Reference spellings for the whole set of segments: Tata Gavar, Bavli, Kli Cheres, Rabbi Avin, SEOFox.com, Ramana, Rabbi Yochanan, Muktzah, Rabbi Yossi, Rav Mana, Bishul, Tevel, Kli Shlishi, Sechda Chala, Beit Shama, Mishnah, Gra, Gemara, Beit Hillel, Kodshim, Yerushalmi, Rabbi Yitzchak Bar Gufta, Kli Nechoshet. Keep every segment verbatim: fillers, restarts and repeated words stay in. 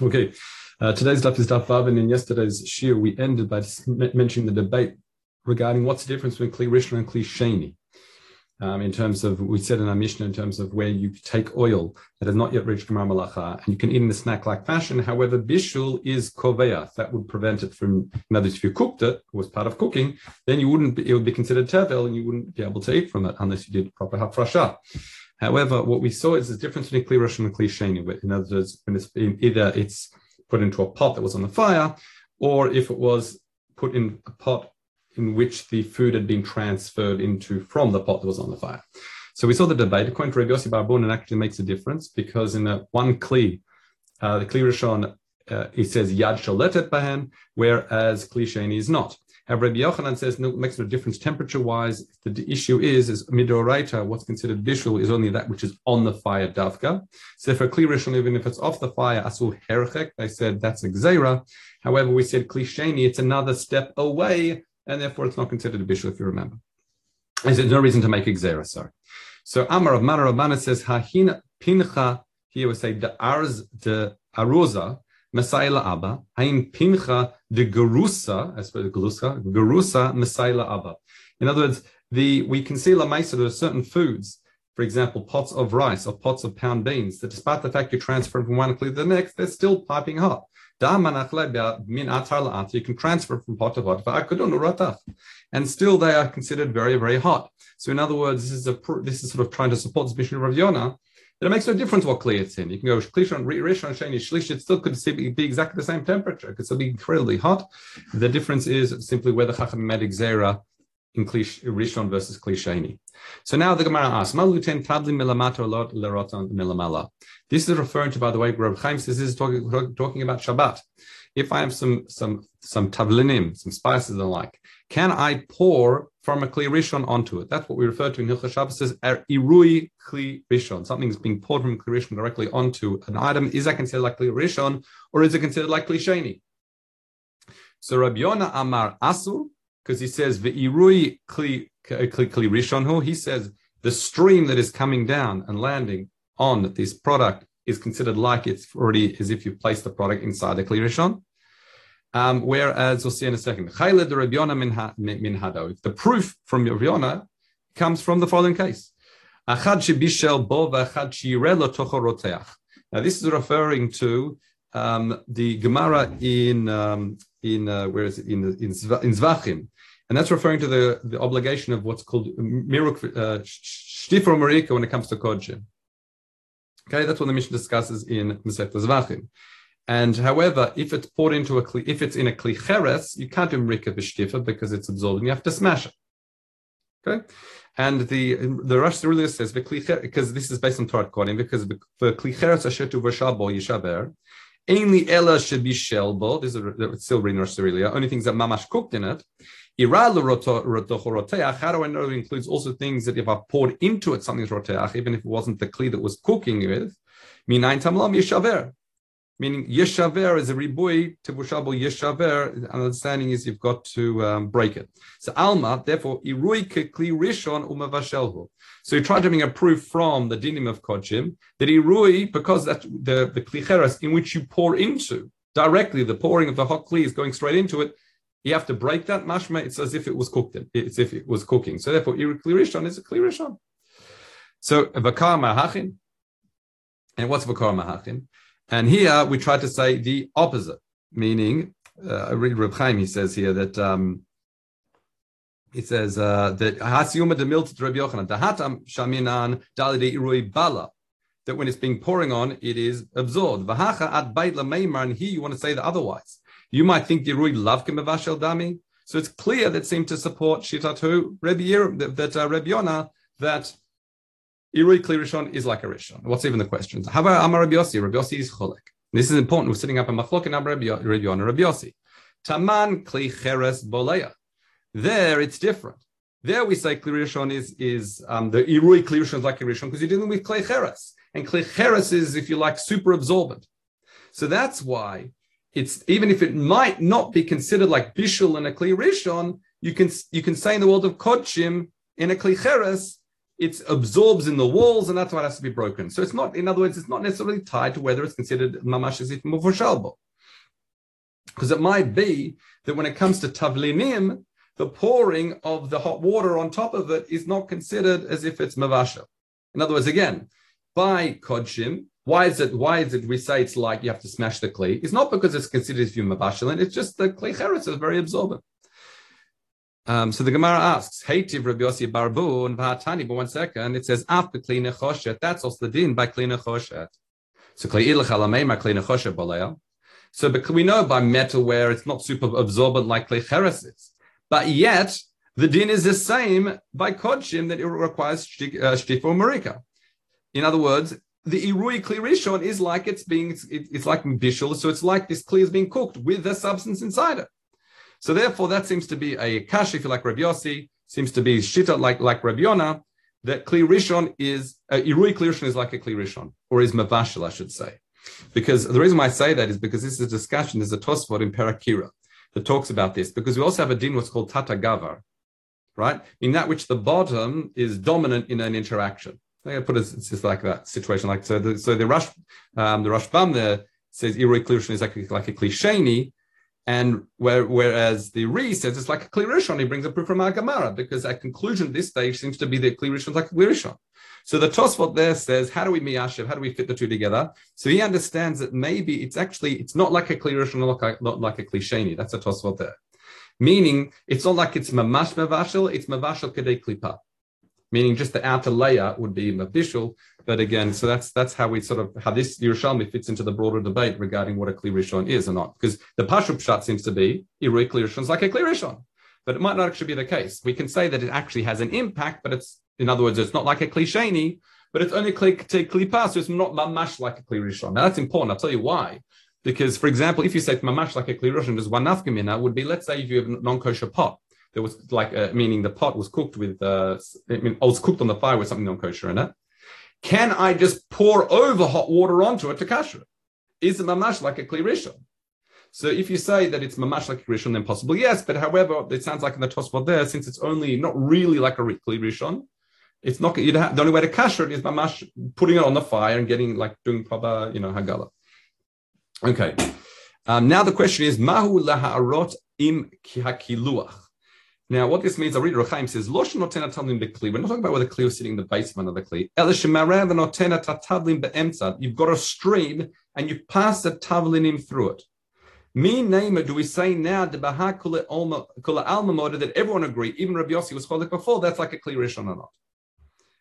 Okay, uh, today's daf is Daf Vav, and in yesterday's shiur we ended by mentioning the debate regarding what's the difference between Kli Rishon and Kli Sheini. Um, in terms of, we said in our Mishnah, in terms of where you take oil that has not yet reached Gemar Malacha, and you can eat in a snack-like fashion. However, Bishul is Koveach. That would prevent it from, in other words, if you cooked it, it was part of cooking, then you wouldn't, be, it would be considered Tevel, and you wouldn't be able to eat from it unless you did proper Hafrasha. However, what we saw is the difference between Kli Rishon and Kli Sheini. In other words, when it's been, either it's put into a pot that was on the fire, or if it was put in a pot in which the food had been transferred into from the pot that was on the fire. So we saw the debate. According to Rabbi Yossi Bar Rav Hillel, it actually makes a difference, because in a one Kli, uh, the Kli Rishon, uh, it says Yad Sholetet Bahen, whereas Kli Sheini is not. However, Rabbi Yochanan says, no, it makes no difference temperature-wise. The, the issue is, is midoraita, what's considered bishul, is only that which is on the fire davka. So for Kli Rishon, even if it's off the fire, asul herchek, they said that's a gzeira. However, we said Kli Sheini, it's another step away, and therefore it's not considered a bishul, if you remember. I said, no reason to make a gzera, sorry. So Amar of Mana, Rav Mana says, Hahin pincha, here we say, de arz de aruza, mesayla abba, hain pincha de gerusa, I suppose gerusa, gerusa, mesayla abba. In other words, the we can see la mesa, there are certain foods, for example, pots of rice or pots of pound beans, that despite the fact you transfer from one clear to the next, they're still piping hot. You can transfer from pot to pot, and still they are considered very, very hot. So in other words, this is a this is sort of trying to support this mission of Rav Yona, that it makes no difference what Kli it's in. You can go Kli Rishon, Sheini, Shlishi, it still could be exactly the same temperature. It could still be incredibly hot. The difference is simply whether Chacham made Xera in Kli Rishon versus Kli Sheini. So now the Gemara asks, this is referring to, by the way, Reb Chaim says this is talking, talking about Shabbat. If I have some some some tavlinim, some spices and the like, can I pour from a Kli Rishon onto it? That's what we refer to in Hilchos Shabbos as irui Kli Rishon. Something is being poured from Kli Rishon directly onto an item. Is that considered like Kli Rishon, or is it considered like Kli Sheini? So Rabbi Yona Amar Asur, because he says the irui Kli Kli Rishon, he says the stream that is coming down and landing on this product is considered like it's already as if you place the product inside the Kli Rishon. Um, whereas we'll see in a second, the proof from Reb Yona comes from the following case. Now this is referring to um, the Gemara in um, in uh, where is it in in, in Zvachim. And that's referring to the, the obligation of what's called miruk uh, shtifra marika when it comes to kodshim. Okay, that's what the Mishnah discusses in Meseches Zvachim. And however, if it's poured into a kli, if it's in a Kli Cheres, you can't do marika b'shtifra because it's absorbed and you have to smash it. Okay, and the the Rashi really says because this is based on Torah Kodim, because for Kli Cheres asher tuvashal bo yishaber. Only ella should be shelbo. This is still reading Rashi really. Only things that mamash cooked in it. How do I know it includes also things that if I poured into it, something's roteach, even if it wasn't the kli that was cooking with? Meaning yeshaver is a ribui, tibushabo yeshaver. The understanding is you've got to um, break it. So alma, therefore, irui kli rishon umavashelhu. So you try to bring a proof from the dinim of kodshim that irui, because that the, the Kli Cheres in which you pour into directly, the pouring of the hot kli is going straight into it. You have to break that mashma. It's as if it was cooked. In. It's if it was cooking. So therefore, Kli Rishon is a Kli Rishon. So vakar mahachin, and what's vakar mahachin? And here we try to say the opposite, meaning uh, I read Reb Chaim. He says here that um, he says uh, that hasiyuma demilta to Reb Yochanan dahatam shaminan dalide irui bala. That when it's being pouring on, it is absorbed. Vahacha at bayit lameimar, and here you want to say the otherwise. You might think the Rui Lavka Mevashel Dami. So it's clear that seemed to support Shitatu Rebbe that uh, Reb Yona that Irui Kli Rishon is like a Rishon. What's even the question? However, Amar Rabbi Yossi, Rabbi Yossi is Cholek. This is important. We're setting up a machlok in Amar Rabbi Yona, Rabbi Yossi. Taman Kli Cheres Boleya. There it's different. There we say Kli Rishon is is um, the Irui Kli Rishon is like a Rishon because you're dealing with Kli Cheres, and Kli Cheres is, if you like, super absorbent. So that's why. It's even if it might not be considered like bishul and a Kli Rishon, you can you can say in the world of kodshim in a Kli Cheres it absorbs in the walls, and that's why it has to be broken. So it's not, in other words, it's not necessarily tied to whether it's considered mamash as if mufushalbo. Because it might be that when it comes to tavlinim, the pouring of the hot water on top of it is not considered as if it's mavasha. In other words, again, by kodshim, why is it? Why is it? We say it's like you have to smash the kli. It's not because it's considered as if you're mavasha. It's just the kli cheres is very absorbent. Um, so the Gemara asks, "Heitiv Rabbi Yossi Barbu and Vahatani." But one second, it says after Kli Nechoshet. That's also the din by Kli Nechoshet. So Kli Idl Chalameima Kli Nechoshet Boleil. So we know by metalware it's not super absorbent like Kli Cheres is, but yet the din is the same by Kodshim that it requires shtifa or marika. In other words, the irui Kli Rishon is like it's being it, it's like bishul, so it's like this kli is being cooked with the substance inside it. So therefore, that seems to be a kash, if you like Rabbi Yossi, seems to be shita like, like Rabbi Yona, that Kli Rishon is, uh, Irui Kli Rishon is like a Kli Rishon, or is Mavashal, I should say. Because the reason why I say that is because this is a discussion, there's a Tosfot in Parakira that talks about this, because we also have a din what's called Tata Gavar, right? In that which the bottom is dominant in an interaction. I'm going to put it it's just like that situation. Like So the, so the, Rash, um, the Rashbam there says Irui Kli Rishon is like, like a Kli Sheini. And where, whereas the Re says it's like a Kli Rishon, he brings a proof from our Gemara, because our conclusion at this stage seems to be that Kli Rishon is like a Kli Rishon. So the Tosfot there says, how do we miyashiv? How do we fit the two together? So he understands that maybe it's actually, it's not like a Kli Rishon, not like, not like a Kli Sheini. That's a Tosfot there. Meaning, it's not like it's mamash mavashil, it's mavashil kadei klipa. Meaning just the outer layer would be mavishil. But again, so that's that's how we sort of, how this Yerushalmi fits into the broader debate regarding what a Kli Rishon is or not. Because the Pashut Pshat seems to be, Irui Kli Rishon is like a Kli Rishon. But it might not actually be the case. We can say that it actually has an impact, but it's, in other words, it's not like a Kli Sheini, but it's only Kli Klipa, so it's not mamash like a Kli Rishon. Now that's important, I'll tell you why. Because, for example, if you say mamash like a Kli Rishon, there's one nafkamina would be, let's say if you have a non-kosher pot, there was like, a, meaning the pot was cooked with, uh, I mean, I was cooked on the fire with something non-kosher in it. Can I just pour over hot water onto it to kasher? Is it mamash like a Kli Rishon? So if you say that it's mamash like a Rishon, then possible, yes. But however, it sounds like in the Tosfot there, since it's only not really like a Kli Rishon, it's not, you'd have, the only way to kasher it is mamash putting it on the fire and getting like doing proper, you know, hagala. Okay. Um, now the question is, mahu laha'arot im hakiluach. Now, what this means, I read Reb Chaim says, Losh notena tavlin b'kli. We're not talking about where the kli was sitting in the basement of the kli. Ela shemareh v'notena tatavlin be'emtzad. You've got a stream and you pass the tavlinim through it. Me neimer do we say now the baha kula alma kula alma moda that everyone agree, even Rabbi Yossi was called it before. That's like a Kli Rishon or not,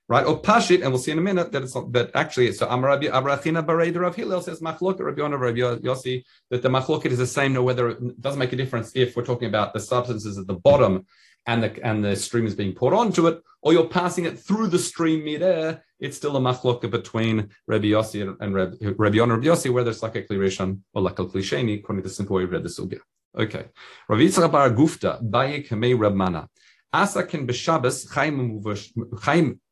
right? Or pashit, and we'll see in a minute that it's not, that actually. So Amar Rabbi Abrachina Bar Rav Hillel says machloket Rabbi Yona Rabbi Yossi that the machloket is the same, no whether it doesn't make a difference if we're talking about the substances at the bottom and the and the stream is being poured onto it, or you're passing it through the stream midair. It's still a machloket between Rabbi Yossi and, and Rabbi Yona Rabbi Yossi whether it's like a Kli Rishon or like a Kli Sheini, according to the simple way we read the sugya. Okay, Rabbi Yitzchak Bar Gufta Bayik Hamei Rab Mana. Asakin b'Shabbos chaim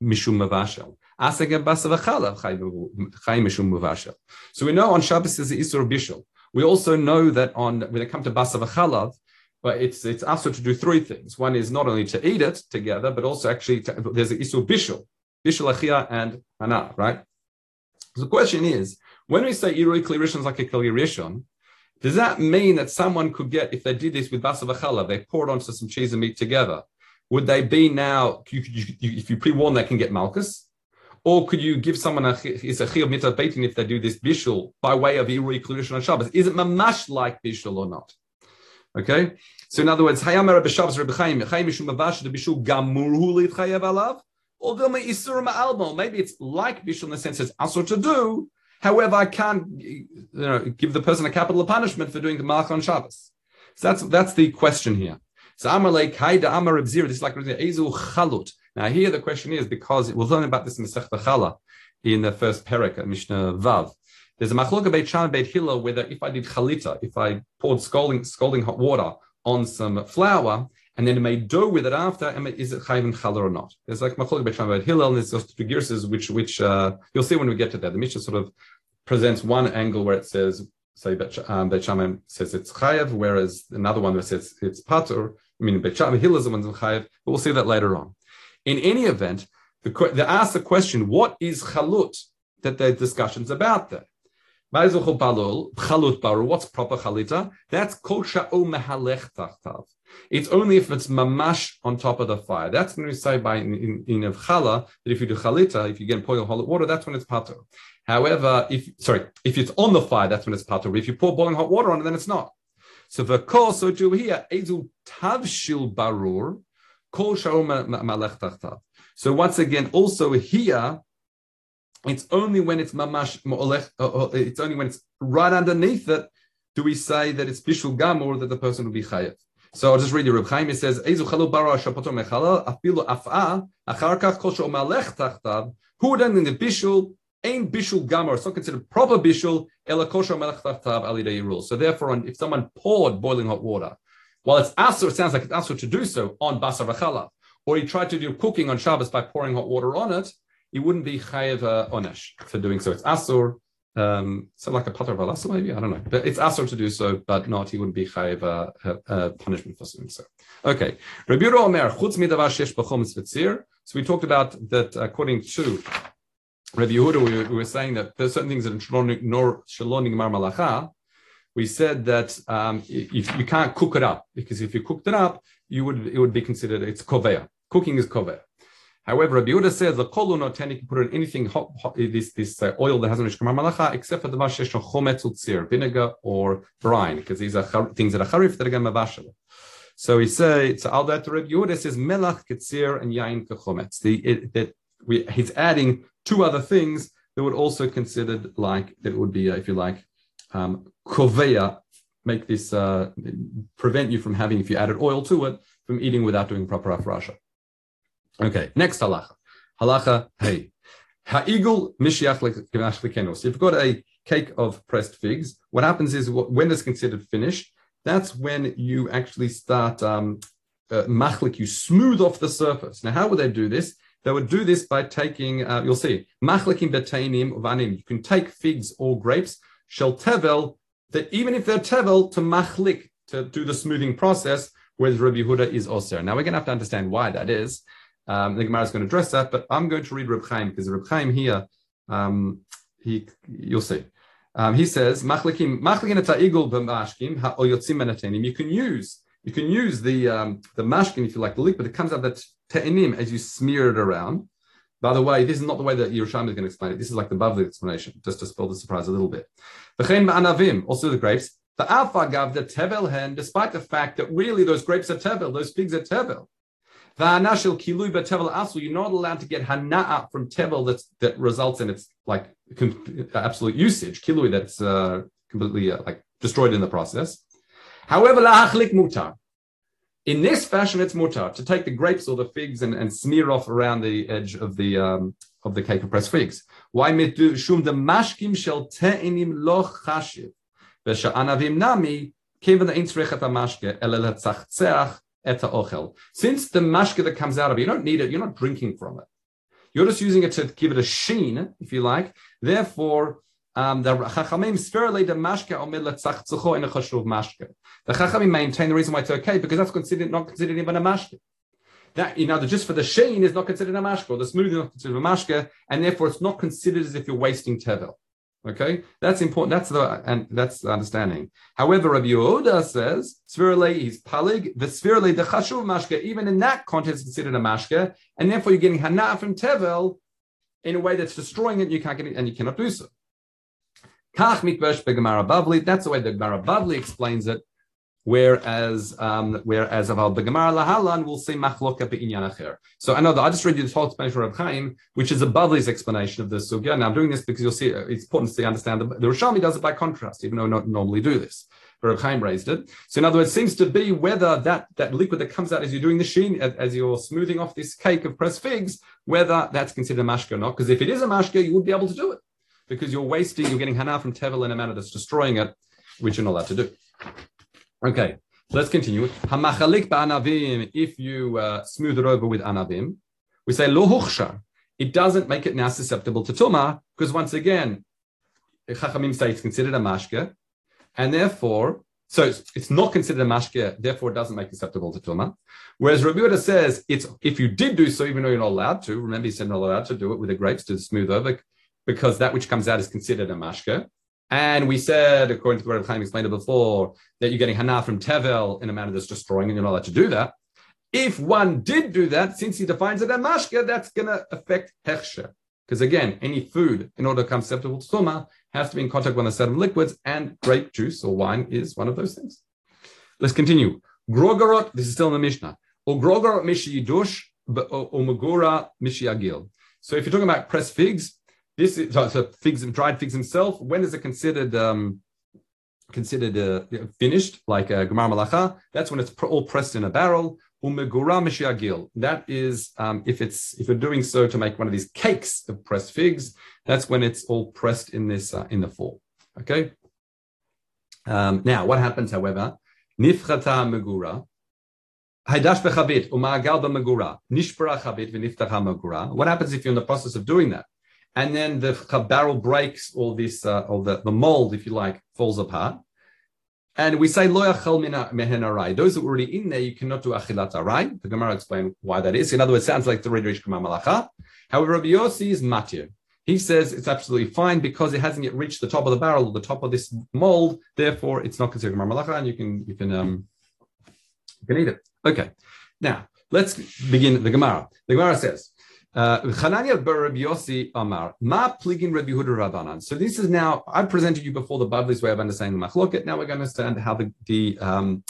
mishum mavashel. Asakin b'Savachala chaim mishum mavashel. So we know on Shabbos is the isur bishul. We also know that on when it comes to basavachalav, but it's it's also to do three things. One is not only to eat it together, but also actually to, there's the isur bishul, bishul achia and hana. Right. So the question is, when we say irui Kli Rishon is like a Kli Rishon, does that mean that someone could get if they did this with basavachalav, they poured onto some cheese and meat together? Would they be now, you, you, you, if you pre-warn, they can get malchus? Or could you give someone a chiyuv mitzvah beitin if they do this bishul by way of irui Kli Rishon on Shabbos? Is it mamash like bishul or not? Okay? So in other words, hayamar b'Shabbos Reb Chaim, Chaim mishum mavash the bishul gamurhu litchayev alav, or v'ma isur ma'almo. Maybe it's like bishul in the sense it's asur to do. However, I can't you know, give the person a capital punishment for doing the malchus on Shabbos. So that's that's the question here. So Amalek, Haida, Amar Ibzir, this is like Ezu Chalut. Now here the question is, because we'll learn about this in the Sechda Chala, in the first Perek, Mishnah Vav. There's a Machloka Beit Shama Beit Hillel, whether if I did Chalita, if I poured scalding, scalding hot water on some flour, and then made dough with it after, is it Chayv and Chala or not? There's like Machloka Beit Shama Beit Hillel, and there's those two Girses, which, which uh, you'll see when we get to that. The Mishnah sort of presents one angle where it says, say, um, Beit Shama says it's Chayev, whereas another one that says it's Patur. I mean, Beit Shama, Hillel is the ones in Chayev, but we'll see that later on. In any event, The, they ask the question, what is chalut? That there are discussions about that. What's proper chalita? That's kosha o mehalech tachtav. It's only if it's mamash on top of the fire. That's when we say by in in, in chala that if you do chalita, if you get boiling hot water, that's when it's patur. However, if sorry, if it's on the fire, that's when it's patur. If you pour boiling hot water on it, then it's not. So the kol so do here edu tavshil barur kosha o mehalech tachtav. So once again, also here, it's only when it's mamash mo'olech, it's only when it's right underneath it, do we say that it's bishul gamur that the person will be chayev. So I'll just read you Reb Chaim. It says, "Ezu chalu bara shapoto mechalal afilu af'a acharkach kol she'omalech tachtav hu dan in the bishul ain't bishul gamur. It's not considered proper bishul ela kol she'omalech tachtav alidei rule." So therefore, on, if someone poured boiling hot water, while it's asur, it sounds like it's asur to do so on basar v'chalav, or he tried to do cooking on Shabbos by pouring hot water on it, he wouldn't be chayev uh, onesh for doing so. It's asur, um, so like a pater v'alasur maybe, I don't know. But it's asur to do so, but not, he wouldn't be chayev uh, uh, punishment for doing so. Okay. Rabbi Yehuda Omer, chutz midavar shesh b'chom tzvitzir. So we talked about that according to Rabbi Yehuda, we, we were saying that there's certain things that in shalon nigmar malacha, we said that um, if you can't cook it up, because if you cooked it up, you would it would be considered, it's koveya. Cooking is koveya. However, Rabbi Yehuda says the kol unoten, you can put in anything hot, hot this this uh, oil that hasn't reached kamar malacha, except for the vashesh chometz utzir, vinegar or brine, because these are things that are harif that are mavashel. So he says, so all that Rabbi Yehuda says melach ketzir and yain kechometz. That we he's adding two other things that would also considered like that would be, uh, if you like, um, koveya, make this uh, prevent you from having, if you added oil to it, from eating without doing proper afrasha. Okay, next halacha. Halacha hey. Ha'igul mishiach lekenu. So if you've got a cake of pressed figs, what happens is when it's considered finished, that's when you actually start um, uh, machlik, you smooth off the surface. Now, how would they do this? They would do this by taking, uh, you'll see, machlikim betainim uvanim. You can take figs or grapes, shel tevel, that even if they're tevel, to machlik, to do the smoothing process, whereas Rabbi Yehuda is also. Now, we're going to have to understand why that is. Um, the Gemara is going to address that, but I'm going to read Reb Chaim, because Reb Chaim here, um, he, you'll see. Um, he says, "Machlikim, machlikin et ha'igul b'mashkim ha'oyotzim anatenim." You can use, you can use the um, the mashkin, if you like, the liquid that comes out of the te'enim as you smear it around. By the way, this is not the way that Yerushalmi is going to explain it. This is like the Bavli explanation, just to spoil the surprise a little bit. V'chein ba'anavim, also the grapes. The afagav the tevel hen, despite the fact that really those grapes are tevel, those figs are tevel. You're not allowed to get hana'a from tevel that's, that results in its like com- absolute usage, kilui, that's uh, completely uh, like destroyed in the process. However, lahachlik mutar. In this fashion, it's mutar to take the grapes or the figs and, and smear off around the edge of the um, of the cake of pressed figs. Why mitu shum the mashkim shel te'inim lo chashiv v'sha'anavim nami kivon ein tzrechat hamashke ela latzachtzach. Since the mashke that comes out of it, you don't need it, you're not drinking from it. You're just using it to give it a sheen, if you like. Therefore, um, the Chachamim sferle the mashke omed letzachzucho in a chashuv mashke. The Chachamim maintain the reason why it's okay, because that's considered not considered even a mashke. That, you know, the, just for the sheen is not considered a mashke, or the smoothie is not considered a mashke, and therefore it's not considered as if you're wasting tevel. Okay, that's important. That's the and that's the understanding. However, Rabbi Yehuda says svirle is palig v'svirle the chashuv mashke. Even in that context, it's considered a mashke, and therefore you're getting hana from tevel in a way that's destroying it. You can't get it, and you cannot do so. Kach mitversh begemara bavli. That's the way the Gemara Bavli explains it. Whereas, um, whereas aval begemara lahalan, we'll see machloka beinyan acher. So I know that I just read you this whole explanation of Reb Chaim, which is a Bavli's explanation of the sugya. Now I'm doing this because you'll see it's important to understand the, the Rishonim does it by contrast, even though we don't normally do this. But Reb Chaim raised it. So in other words, it seems to be whether that, that liquid that comes out as you're doing the sheen, as you're smoothing off this cake of pressed figs, whether that's considered a mashke or not. Because if it is a mashke, you wouldn't be able to do it because you're wasting, you're getting hana from tevel in a manner that's destroying it, which you're not allowed to do. Okay, let's continue. Hamachalik ba'anavim, if you uh, smooth it over with anavim, we say lo huchshar. It doesn't make it now susceptible to tumah, because once again, Chachamim say it's considered a mashke, and therefore, So it's, it's not considered a mashkeh, therefore it doesn't make it acceptable to Tuma. Whereas Rabbi Yehuda says, it's if you did do so, even though you're not allowed to, remember he said not allowed to do it with the grapes to smooth over, because that which comes out is considered a mashkeh. And we said, according to what Reb Chaim explained it before, that you're getting hana from tevel in a manner that's destroying, and you're not allowed to do that. If one did do that, since he defines it as mashkeh, that's going to affect hechsher. Because again, any food, in order to become acceptable to Tuma, has to be in contact with a set of liquids, and grape juice or wine is one of those things. Let's continue. Grogorot, this is still in the Mishnah. Or grogorot mishi yidush, or magura mishi agil. So if you're talking about pressed figs, this is so, so figs and dried figs themselves. When is it considered um, considered uh, finished, like uh, gemar malacha? That's when it's pr- all pressed in a barrel. Umegura mishi agil. That is um, if it's if you're doing so to make one of these cakes of pressed figs. That's when it's all pressed in this uh, in the fall. Okay. Um, now, what happens, however? Nifchata megura, haydash bechabit umaagal b'megura, nishpara chabit v'niftacha megura. What happens if you're in the process of doing that, and then the barrel breaks, all this, uh, or the, the mold, if you like, falls apart? And we say, lo yachal mehen arai. Those that were already in there, you cannot do achilat arai. The Gemara explained why that is. In other words, it sounds like the Ridrish Gemar Malacha. However, Rabbi Yossi is matir. He says it's absolutely fine because it hasn't yet reached the top of the barrel, the top of this mold. Therefore, it's not considered Gemar Malacha, and you can, you can, um, you can eat it. Okay. Now, let's begin the Gemara. The Gemara says, Uh, so this is now, I presented you before the Bavli's way of understanding the machloket. Now we're going to understand how the the, um,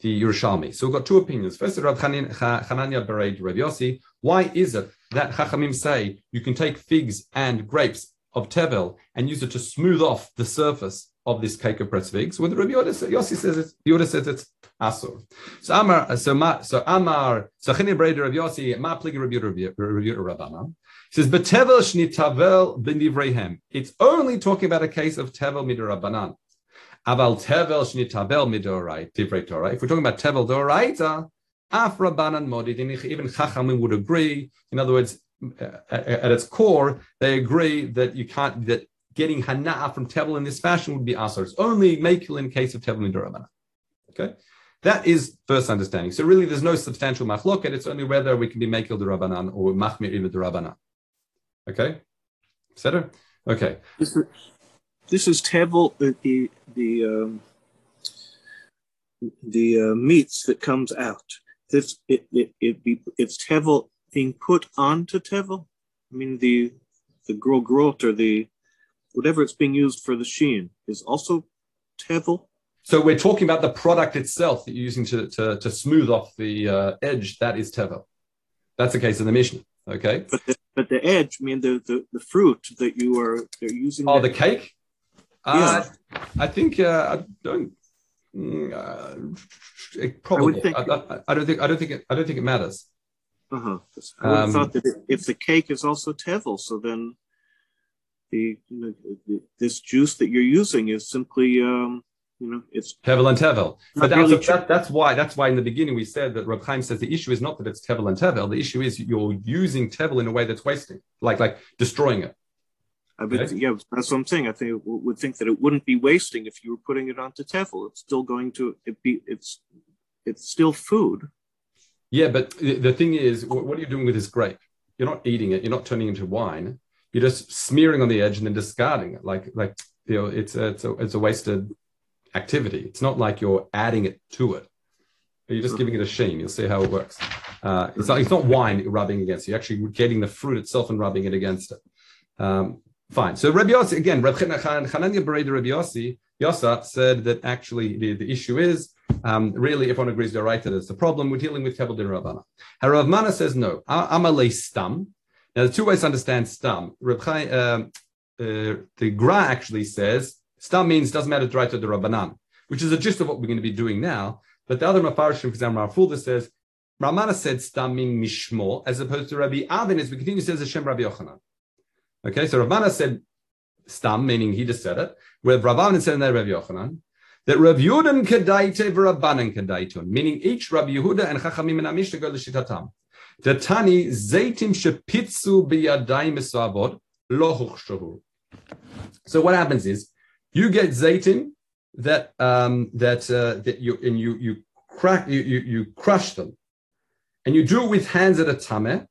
the Yerushalmi. So we've got two opinions. First, Rav Chananya bar Rabbi Yossi. Why is it that Chachamim say you can take figs and grapes of tevel and use it to smooth off the surface of this cake of pressed figs? Well, Rabbi Yossi says it's, Yoda says it's asur. So Amar, so Ma, so Amar, so Chini Breda Rabbi Yossi, Ma Pligi Rabbi Rabana. He says, "Betevel shni tavel b'nivreihem." It's only talking about a case of tevel midorabanan. Aval tevel shni tavel midorai divrei Torah. If we're talking about tevel doraita, af Rabbanan modid, even Chachamim would agree. In other words, at its core, they agree that you can't that. Getting hana'a from tevel in this fashion would be asur. It's only makel in case of tevel in Ramana. Okay? That is first understanding. So really there's no substantial machloket, it's only whether we can be makel de Rabbanan or machmir de Rabbanan. Okay? Etc. Okay. This is, this is tevel, the the the, um, the uh, meats that comes out. This it, it it be it's tevel being put onto tevel. I mean the the grogrot or the whatever it's being used for the shein is also tevel. So we're talking about the product itself that you're using to, to, to smooth off the uh, edge. That is tevel. That's the case in the Mishnah. Okay. But the, but the edge, I mean the, the, the fruit that you are they're using. Oh, that, the cake. Yeah. Uh, I think uh, I don't. Uh, it probably. I, think, I, I, I don't think. I don't think. It, I don't think it matters. Uh huh. I would have um, thought that it, if the cake is also tevel, so then. The, you know, this juice that you're using is simply, um, you know, it's tevel and tevel. But that's, really that, that's why that's why in the beginning we said that Reb Chaim says the issue is not that it's tevel and tevel. The issue is you're using tevel in a way that's wasting, like like destroying it. I would, okay? Yeah, that's what I'm saying. I think would think that it wouldn't be wasting if you were putting it onto tevel. It's still going to it be it's it's still food. Yeah, but the thing is, what are you doing with this grape? You're not eating it. You're not turning it into wine. You're just smearing on the edge and then discarding it. Like, like you know, it's a, it's a, it's a wasted activity. It's not like you're adding it to it. You're just giving it a sheen. You'll see how it works. Uh, it's, not, it's not wine rubbing against it. You're actually getting the fruit itself and rubbing it against it. Um, fine. So Rabbi Yossi, again, Rabbi Chananya bar Rabbi Yossi, Yossa said that actually the, the issue is, Um, really, if one agrees they're right that it's a problem, we're dealing with tevel din Rabbana. Rav Mana says no. Amalei stam. Now, the two ways to understand stam. Reb Chaim, um, uh, the Gra actually says stam means doesn't matter d'oraita to Rabbanan, which is the gist of what we're going to be doing now. But the other Mefarshim, for example, Rav says Ramana said stam means mishmo, as opposed to Rabbi Avin, as we continue, says Hashem Rabbi Yochanan. Okay, so Ramana said stam, meaning he just said it, where Rabbi Avin said that Rabbi Yochanan, that Rabbi Yehudan kedaite v'Rabbanan kedaitun, meaning each Rabbi Yehuda and Chachamim and Amish to go l'shitatam. The Tani Zaitim Shepitsu Biyadai Misavod Lohukshahu. So what happens is you get Zaitim that um, that uh, that you and you you crack you, you you crush them, and you do it with hands that are tameh,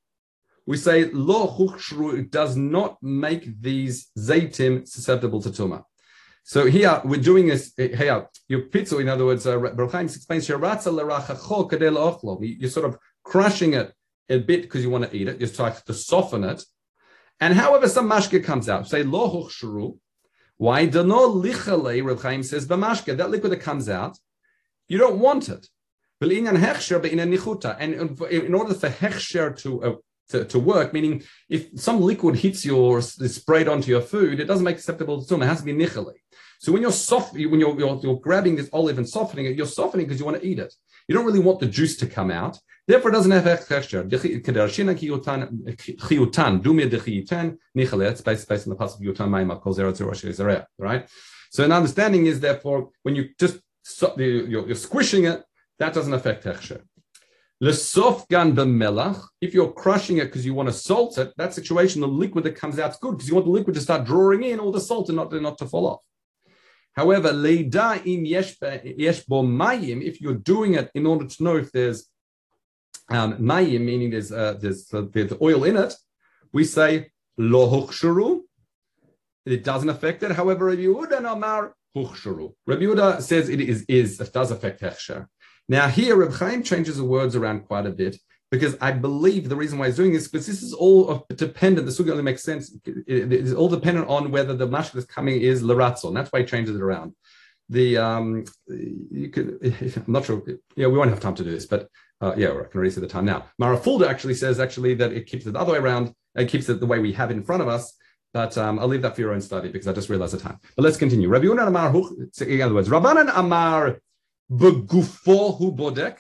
we say lo chuchshru does not make these zaytim susceptible to tumah. So here we're doing this. Here your pizza, in other words, uh, Reb Chaim explains you're sort of crushing it a bit because you want to eat it. You're trying to soften it, and however some mashke comes out, say lo chuchshru. Why? Dano lichale, Reb Chaim says, b'mashke, that liquid that comes out, you don't want it. And in order for hechsher to, uh, to to work, meaning if some liquid hits you or is sprayed onto your food, it doesn't make it acceptable to tumah. It has to be nichale. So when you're soft, when you're, you're you're grabbing this olive and softening it, you're softening because you want to eat it. You don't really want the juice to come out. Therefore, it doesn't have hechsher. It's based, based on the passage of Yotan, right? So an understanding is, therefore, when you just so, you're, you're squishing it, that doesn't affect hechsher. Lesof gan b'melach, if you're crushing it because you want to salt it, that situation, the liquid that comes out is good because you want the liquid to start drawing in all the salt and not, not to fall off. However, leida im yesh bo mayim, if you're doing it in order to know if there's um, mayim, meaning there's uh, there's, uh, there's oil in it, we say lo huchshuru. It doesn't affect it. However, Rabbi Yehuda namar huchshuru. Rabbi Yehuda says it is is it does affect hechsher. Now here, Reb Chaim changes the words around quite a bit because I believe the reason why he's doing this because this is all dependent. The sugya only makes sense. It is all dependent on whether the mashke that's coming is l'ratzon. That's why he changes it around. The um, you could. I'm not sure. Yeah, we won't have time to do this, but uh, yeah, I can already see the time now. Mara Fulda actually says actually that it keeps it the other way around. It keeps it the way we have it in front of us. But um, I'll leave that for your own study because I just realized the time. But let's continue. Rabbi Yona Amar, in other words, Rabbanan Amar. Begufo hu bodek.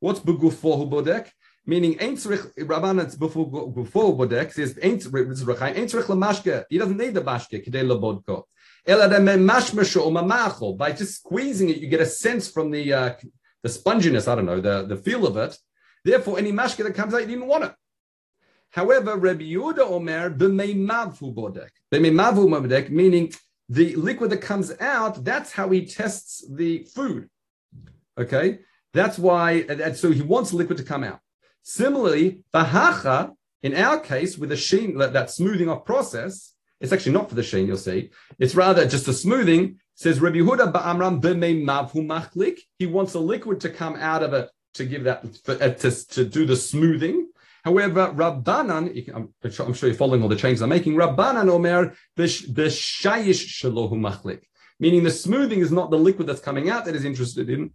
What's begufo hu bodek? Meaning, ain't zrich Rabbanat begufo hu bodek says ain't zrichaim ain't zrich lemashke. He doesn't need the mashke k'day lebodko. Ela dememashmesho o mamacho. By just squeezing it, you get a sense from the uh, the sponginess. I don't know the, the feel of it. Therefore, any mashke that comes out, you didn't want it. However, Rabbi Yehuda Omer b'meimav hu bodek. B'meimav hu bodek, meaning the liquid that comes out. That's how he tests the food. Okay, that's why, and so he wants liquid to come out. Similarly, bahacha, in our case, with a sheen, that, that smoothing off process, it's actually not for the sheen, you'll see. It's rather just a smoothing, says Rabbi Yehuda ba'amram b'meimavu machlik. He wants a liquid to come out of it to give that, to, to do the smoothing. However, Rabbanan, I'm sure you're following all the changes I'm making, Rabbanan omer b'shayish shalohu machlik, meaning the smoothing is not the liquid that's coming out that is interested in.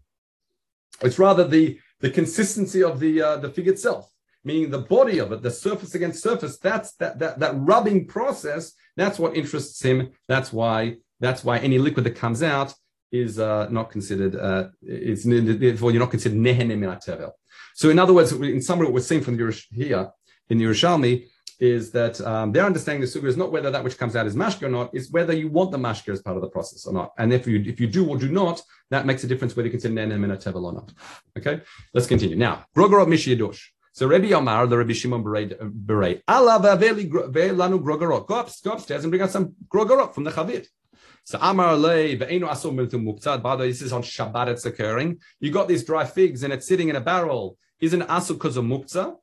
It's rather the, the consistency of the uh, the fig itself, meaning the body of it, the surface against surface. That's that that that rubbing process. That's what interests him. That's why that's why any liquid that comes out is uh, not considered. Uh, it's therefore you're not considered nehene min hatevel. So in other words, in summary, what we're seeing from the, here in Yerushalmi is that um, their understanding of the sugya is not whether that which comes out is mashke or not, it's whether you want the mashke as part of the process or not. And if you if you do or do not, that makes a difference whether you consider nehene min hatevel or not. Okay, let's continue. Now, grogorot mishiyadosh. So Rabbi Omar, the Rabbi Shimon Berei, Allah vaveli velanu grogorot. Go, up, go upstairs and bring out some grogorot from the chavit. So Amar lei ve'enu asom miltum muktzad. By the way, this is on Shabbat it's occurring. You got these dry figs and it's sitting in a barrel. Isn't asur because of muktzah?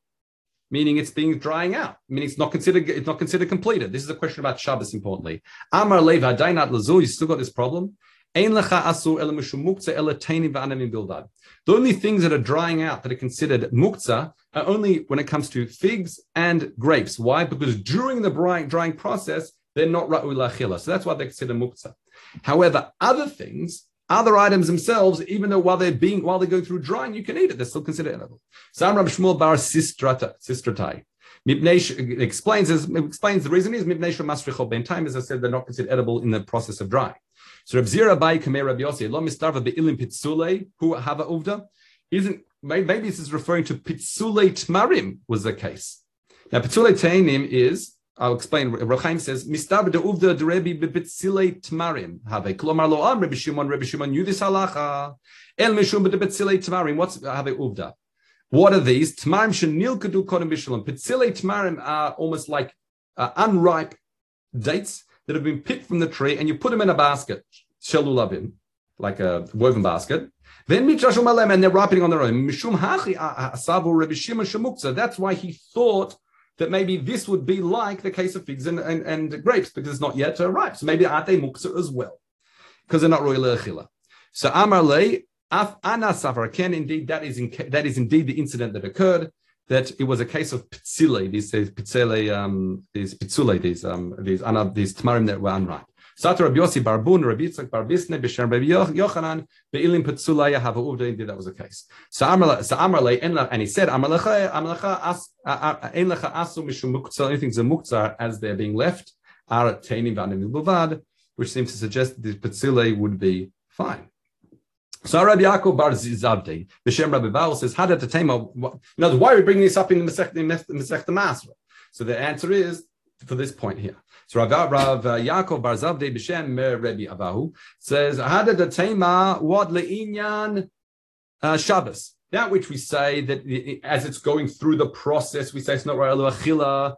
Meaning it's being drying out. Meaning it's not considered. It's not considered completed. This is a question about Shabbos. Importantly, Amar Leva Dainat Lazu. You still got this problem. Ein lecha asu el mishumukza el teinim v'anamim bildad. The only things that are drying out that are considered mukza are only when it comes to figs and grapes. Why? Because during the drying, drying process, they're not ra'u la'chila. So that's why they're considered mukza. However, other things. Other items themselves, even though while they're being while they go through drying, you can eat it. They're still considered edible. So Rab Shmuel bar Sistratai explains explains the reason is Mibnesha Masricho Ben Time, as I said, they're not considered edible in the process of drying. So Reb Zira Bay Kamei Rabbi Yossi Lo Mistarva BeIlim Pitzulei Hu Hava Uvda isn't maybe this is referring to Pitzulei Tmarim was the case. Now Pitzulei Teinim is. I'll explain. Reb Chaim says, "Mistab de uvda de Rabbi bebetzilei tmarim have klomar lo am Rabbi Shimon. Rabbi Shimon knew this halacha. El mishum bebetzilei tmarim. What's have uvda? What are these tmarim? Shenil kedu kodem bishalom. Betzilei tmarim are almost like uh, unripe dates that have been picked from the tree, and you put them in a basket. Shelu labim. like a woven basket. Then and they're wrapping on their own. That's why he thought that maybe this would be like the case of figs and, and, and grapes, because it's not yet uh, ripe. So maybe ate muksa as well, because they're not royal echila. So Amar lei af ana safar ken, indeed that is in, that is indeed the incident that occurred, that it was a case of pitzile. These pitzile, um, these pitzule, these um, these ana, these tamarim that were unripe. Sata Rabbi Yossi Barbun, Rabbi Yitzchak Bar Bisne, B'Shem Rabbi Yochanan, Be'ilim Petzulaya Hava Uvda, indeed that was the case. So Amarle, and he said, Amarlecha, Amarlecha, Ein Lecha Asu Mishum Muktzar, anything is a Muktzar as they're being left, Ar Teinim V'Anim Ilbavad, which seems to suggest that the Petzulay would be fine. So Rabbi Yaakov Bar Zizavdi, B'Shem Rabbi Baal says, Hadat Atema, you know, why are we bringing this up in the Masechta Masra? So the answer is, for this point here. So Rav, Rav uh, Yaakov Bar Zavdei B'Shem Rabbi Avahu says, Hada Datema Wad Le'inyan Shabbos. That which we say that it, as it's going through the process, we say it's not Ra'alu Achila,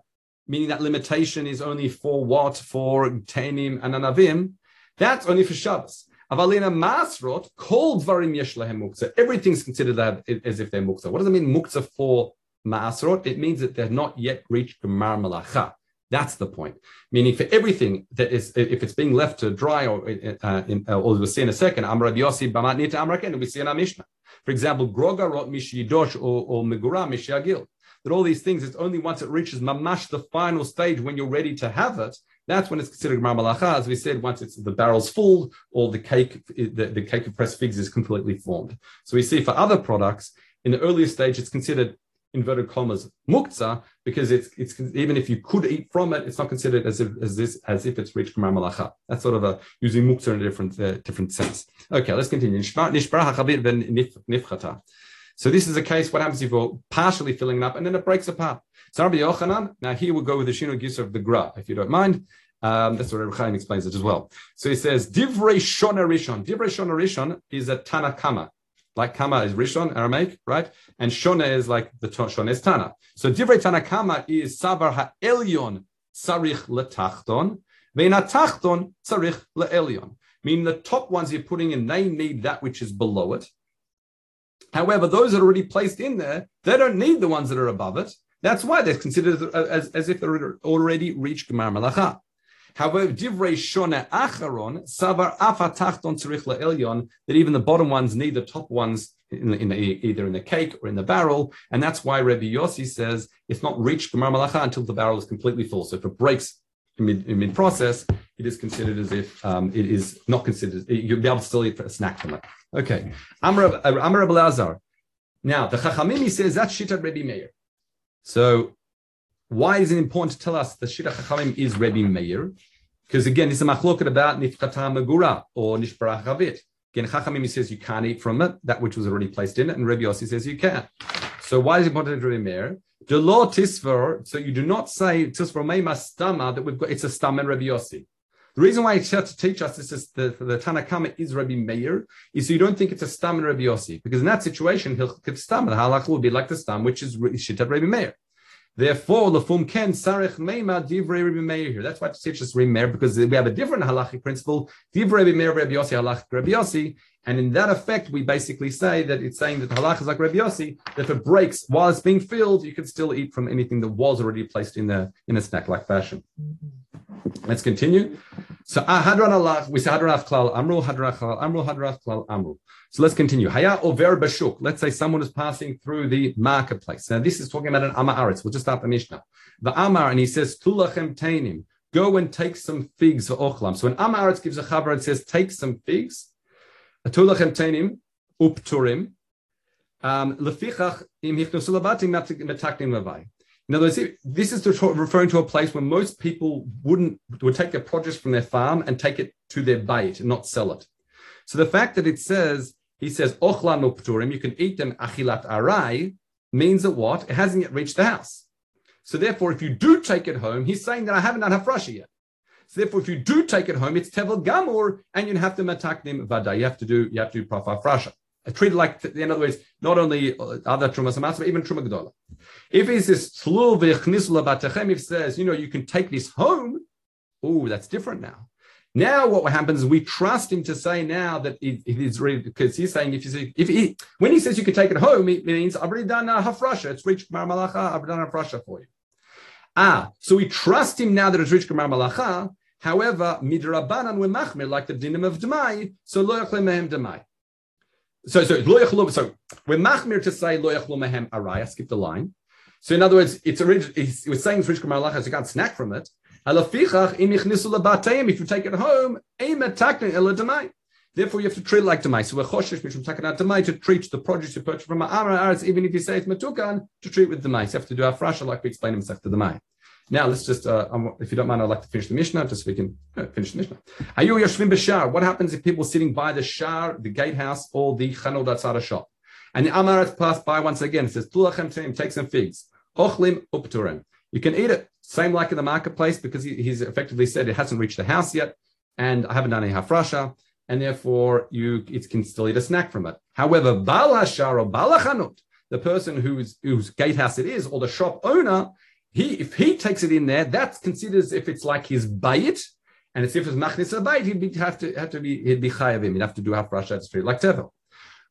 meaning that limitation is only for what? For Tainim and Anavim. That's only for Shabbos. Avalina Masrot, called Varim Yesh Lehem Muktzah. Everything's considered as if they're Muktzah. What does it mean Muktzah for Masrot? It means that they've not yet reached Gemar Malacha. That's the point. Meaning, for everything that is, if it's being left to dry, or, uh, in, uh, or we'll see in a second, Amr Yossi Bamat Nita Amraken, we see in our Mishnah. For example, Groga Rot Mishidosh or Megura Mishagil. That all these things, it's only once it reaches Mamash, the final stage, when you're ready to have it, that's when it's considered Gemar Malacha. As we said, once it's the barrel's full, or the cake, the, the cake of pressed figs is completely formed. So we see for other products, in the earlier stage, it's considered, inverted commas, muktzah, because it's it's even if you could eat from it, it's not considered as if as this as if it's reached Gemar Malacha. That's sort of a using muktzah in a different uh, different sense. Okay, let's continue. So this is a case. What happens if you're partially filling it up and then it breaks apart? So Rabbi Yochanan. Now here we'll go with the Shino Gisa of the Gra, if you don't mind. Um, that's what Reb Chaim explains it as well. So he says Divrei Shona Rishon. Divrei Shona Rishon is a Tana Kama. Like Kama is Rishon, Aramaic, right? And Shona is like the Shona is Tana. So Divrei Tana Kama is Savar Ha'elyon Sarich Le'Tachton, Ve'na Tachton Sarich Le'Elyon. Meaning the top ones you're putting in, they need that which is below it. However, those that are already placed in there, they don't need the ones that are above it. That's why they're considered as, as if they're already reached Gemar Malacha. However, Divrei Shona Acharon, Savar Afa Tachton Tzarich Le'Elyon, that even the bottom ones need the top ones in, in the, either in the cake or in the barrel. And that's why Rabbi Yossi says it's not reached Gemar Malacha until the barrel is completely full. So if it breaks in mid, in mid process, it is considered as if um, it is not considered, it, you'll be able to still eat for a snack from it. Okay. Amar Amar Rabbi Lazar. Now, the Chachamim says that's Shittat Rabbi Meir. So, why is it important to tell us that Shira Chachamim is Rabbi Meir? Because again, it's a machloket about Nifchata Megura or Nishbarach Chavit. Again, Chachamim says you can't eat from it, that which was already placed in it, and Rabbi Yossi says you can. So why is it important to Rabbi Meir? The law Tisver, so you do not say Tisver Meima Stama, that we've got, it's a Stama and Rabbi Yossi. The reason why it's here to teach us this is the, the Tana Kama is Rabbi Meir, is so you don't think it's a Stama and Rabbi Yossi. Because in that situation, he'll give Stama, the halakha will be like the Stama, which is Shittat Rabbi Meir. Therefore, lefum ken sarich meima divrei Rabbi Meir here. That's why it teaches Rabbi Meir, because we have a different halachic principle, divrei Rabbi Meir, Rabbi Yossi, halach Rabbi Yossi, and in that effect, we basically say that it's saying that halach is like Rabbi Yossi. That if it breaks while it's being filled, you can still eat from anything that was already placed in the in a snack-like fashion. Let's continue. So hadran halach, we say hadran klal amru, hadran klal amru, hadran klal amru. So let's continue. Haya over bashuk. Let's say someone is passing through the marketplace. Now this is talking about an Amar Aretz. We'll just start the Mishnah. The Amar, and he says, Tulachem tainim, go and take some figs for ochlam. So an Amar Aretz gives a chavar and says, take some figs. Tulachem tainim, upturim. Lefichach im hichnusu labatim metaknim levai. In other words, this is to, referring to a place where most people wouldn't would take their produce from their farm and take it to their bait and not sell it. So the fact that it says, he says, Ochlan upturim, you can eat them, achilat arai, means that what? It hasn't yet reached the house. So therefore, if you do take it home, he's saying that I haven't done hafrasha yet. So therefore, if you do take it home, it's tevel gamur, and you have to mataknim vada. You have to do, you have to do profa hafrasha. Treat it like, in other words, not only other trumas amas, but even truma gedola. If he says, if says, you know, you can take this home, oh, that's different now. Now what happens is we trust him to say now that it, it is ready, because he's saying if you see, if he, when he says you can take it home, it means I've already done a hafrasha. It's reached Gemar Malacha. I've done a hafrasha for you. Ah, so we trust him now that it's reached Gemar Malacha. However, midrabanan we'machmir, like the dinim of demai, so lo yachle mehem demai. So so lo yachle. So we're machmir to say lo yachle mehem arai. I skipped the line. So in other words, it's original. It was saying it's reached Gemar Malacha, so you can't snack from it. If you take it home, therefore you have to treat it like demai. So we're choshesh mishum takana demai, to treat the produce you purchase from ha'aretz, even if you say it's matukan, to treat with demai. So you have to do hafrasha like we explained in Sechda demai. Now let's just, uh, if you don't mind, I'd like to finish the Mishnah, just so we can uh, finish the Mishnah. Hayu yoshvim b'shar. What happens if people are sitting by the shar, the gatehouse, or the chanod outside a shop? And the amaretz passed by once again. It says, tulachem teim, take some figs. Ochlim upturim. You can eat it. Same like in the marketplace, because he, he's effectively said it hasn't reached the house yet, and I haven't done any hafrasha, and therefore you it can still eat a snack from it. However, Baal Hashar or Baal Hanut, the person whose whose gatehouse it is, or the shop owner, he if he takes it in there, that's considered as if it's like his bayit, and as if it's machnis bayit, he'd be, have to have to be he'd be chayav him. He'd have to do hafrasha street like tevel.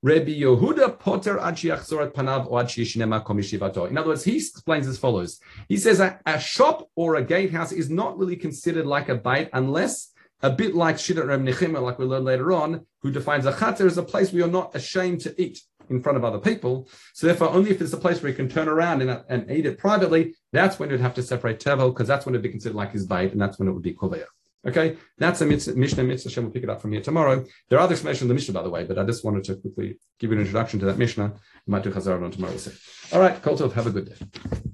Rabbi Yehuda poter achiachzorat panav or achishinema komishivato. In other words, he explains as follows. He says a, a shop or a gatehouse is not really considered like a bait unless, a bit like Shidat Reb Nechima, like we learn later on, who defines a chater as a place where you're not ashamed to eat in front of other people. So therefore, only if it's a place where you can turn around and, and eat it privately, that's when you'd have to separate tevel, because that's when it'd be considered like his bait, and that's when it would be koveya. Okay, that's a mitzvah, Mishnah Mitzvah. Hashem will pick it up from here tomorrow. There are other explanations of the Mishnah, by the way, but I just wanted to quickly give you an introduction to that Mishnah. I might do Chazar on tomorrow. All right, Kol Tov, have a good day.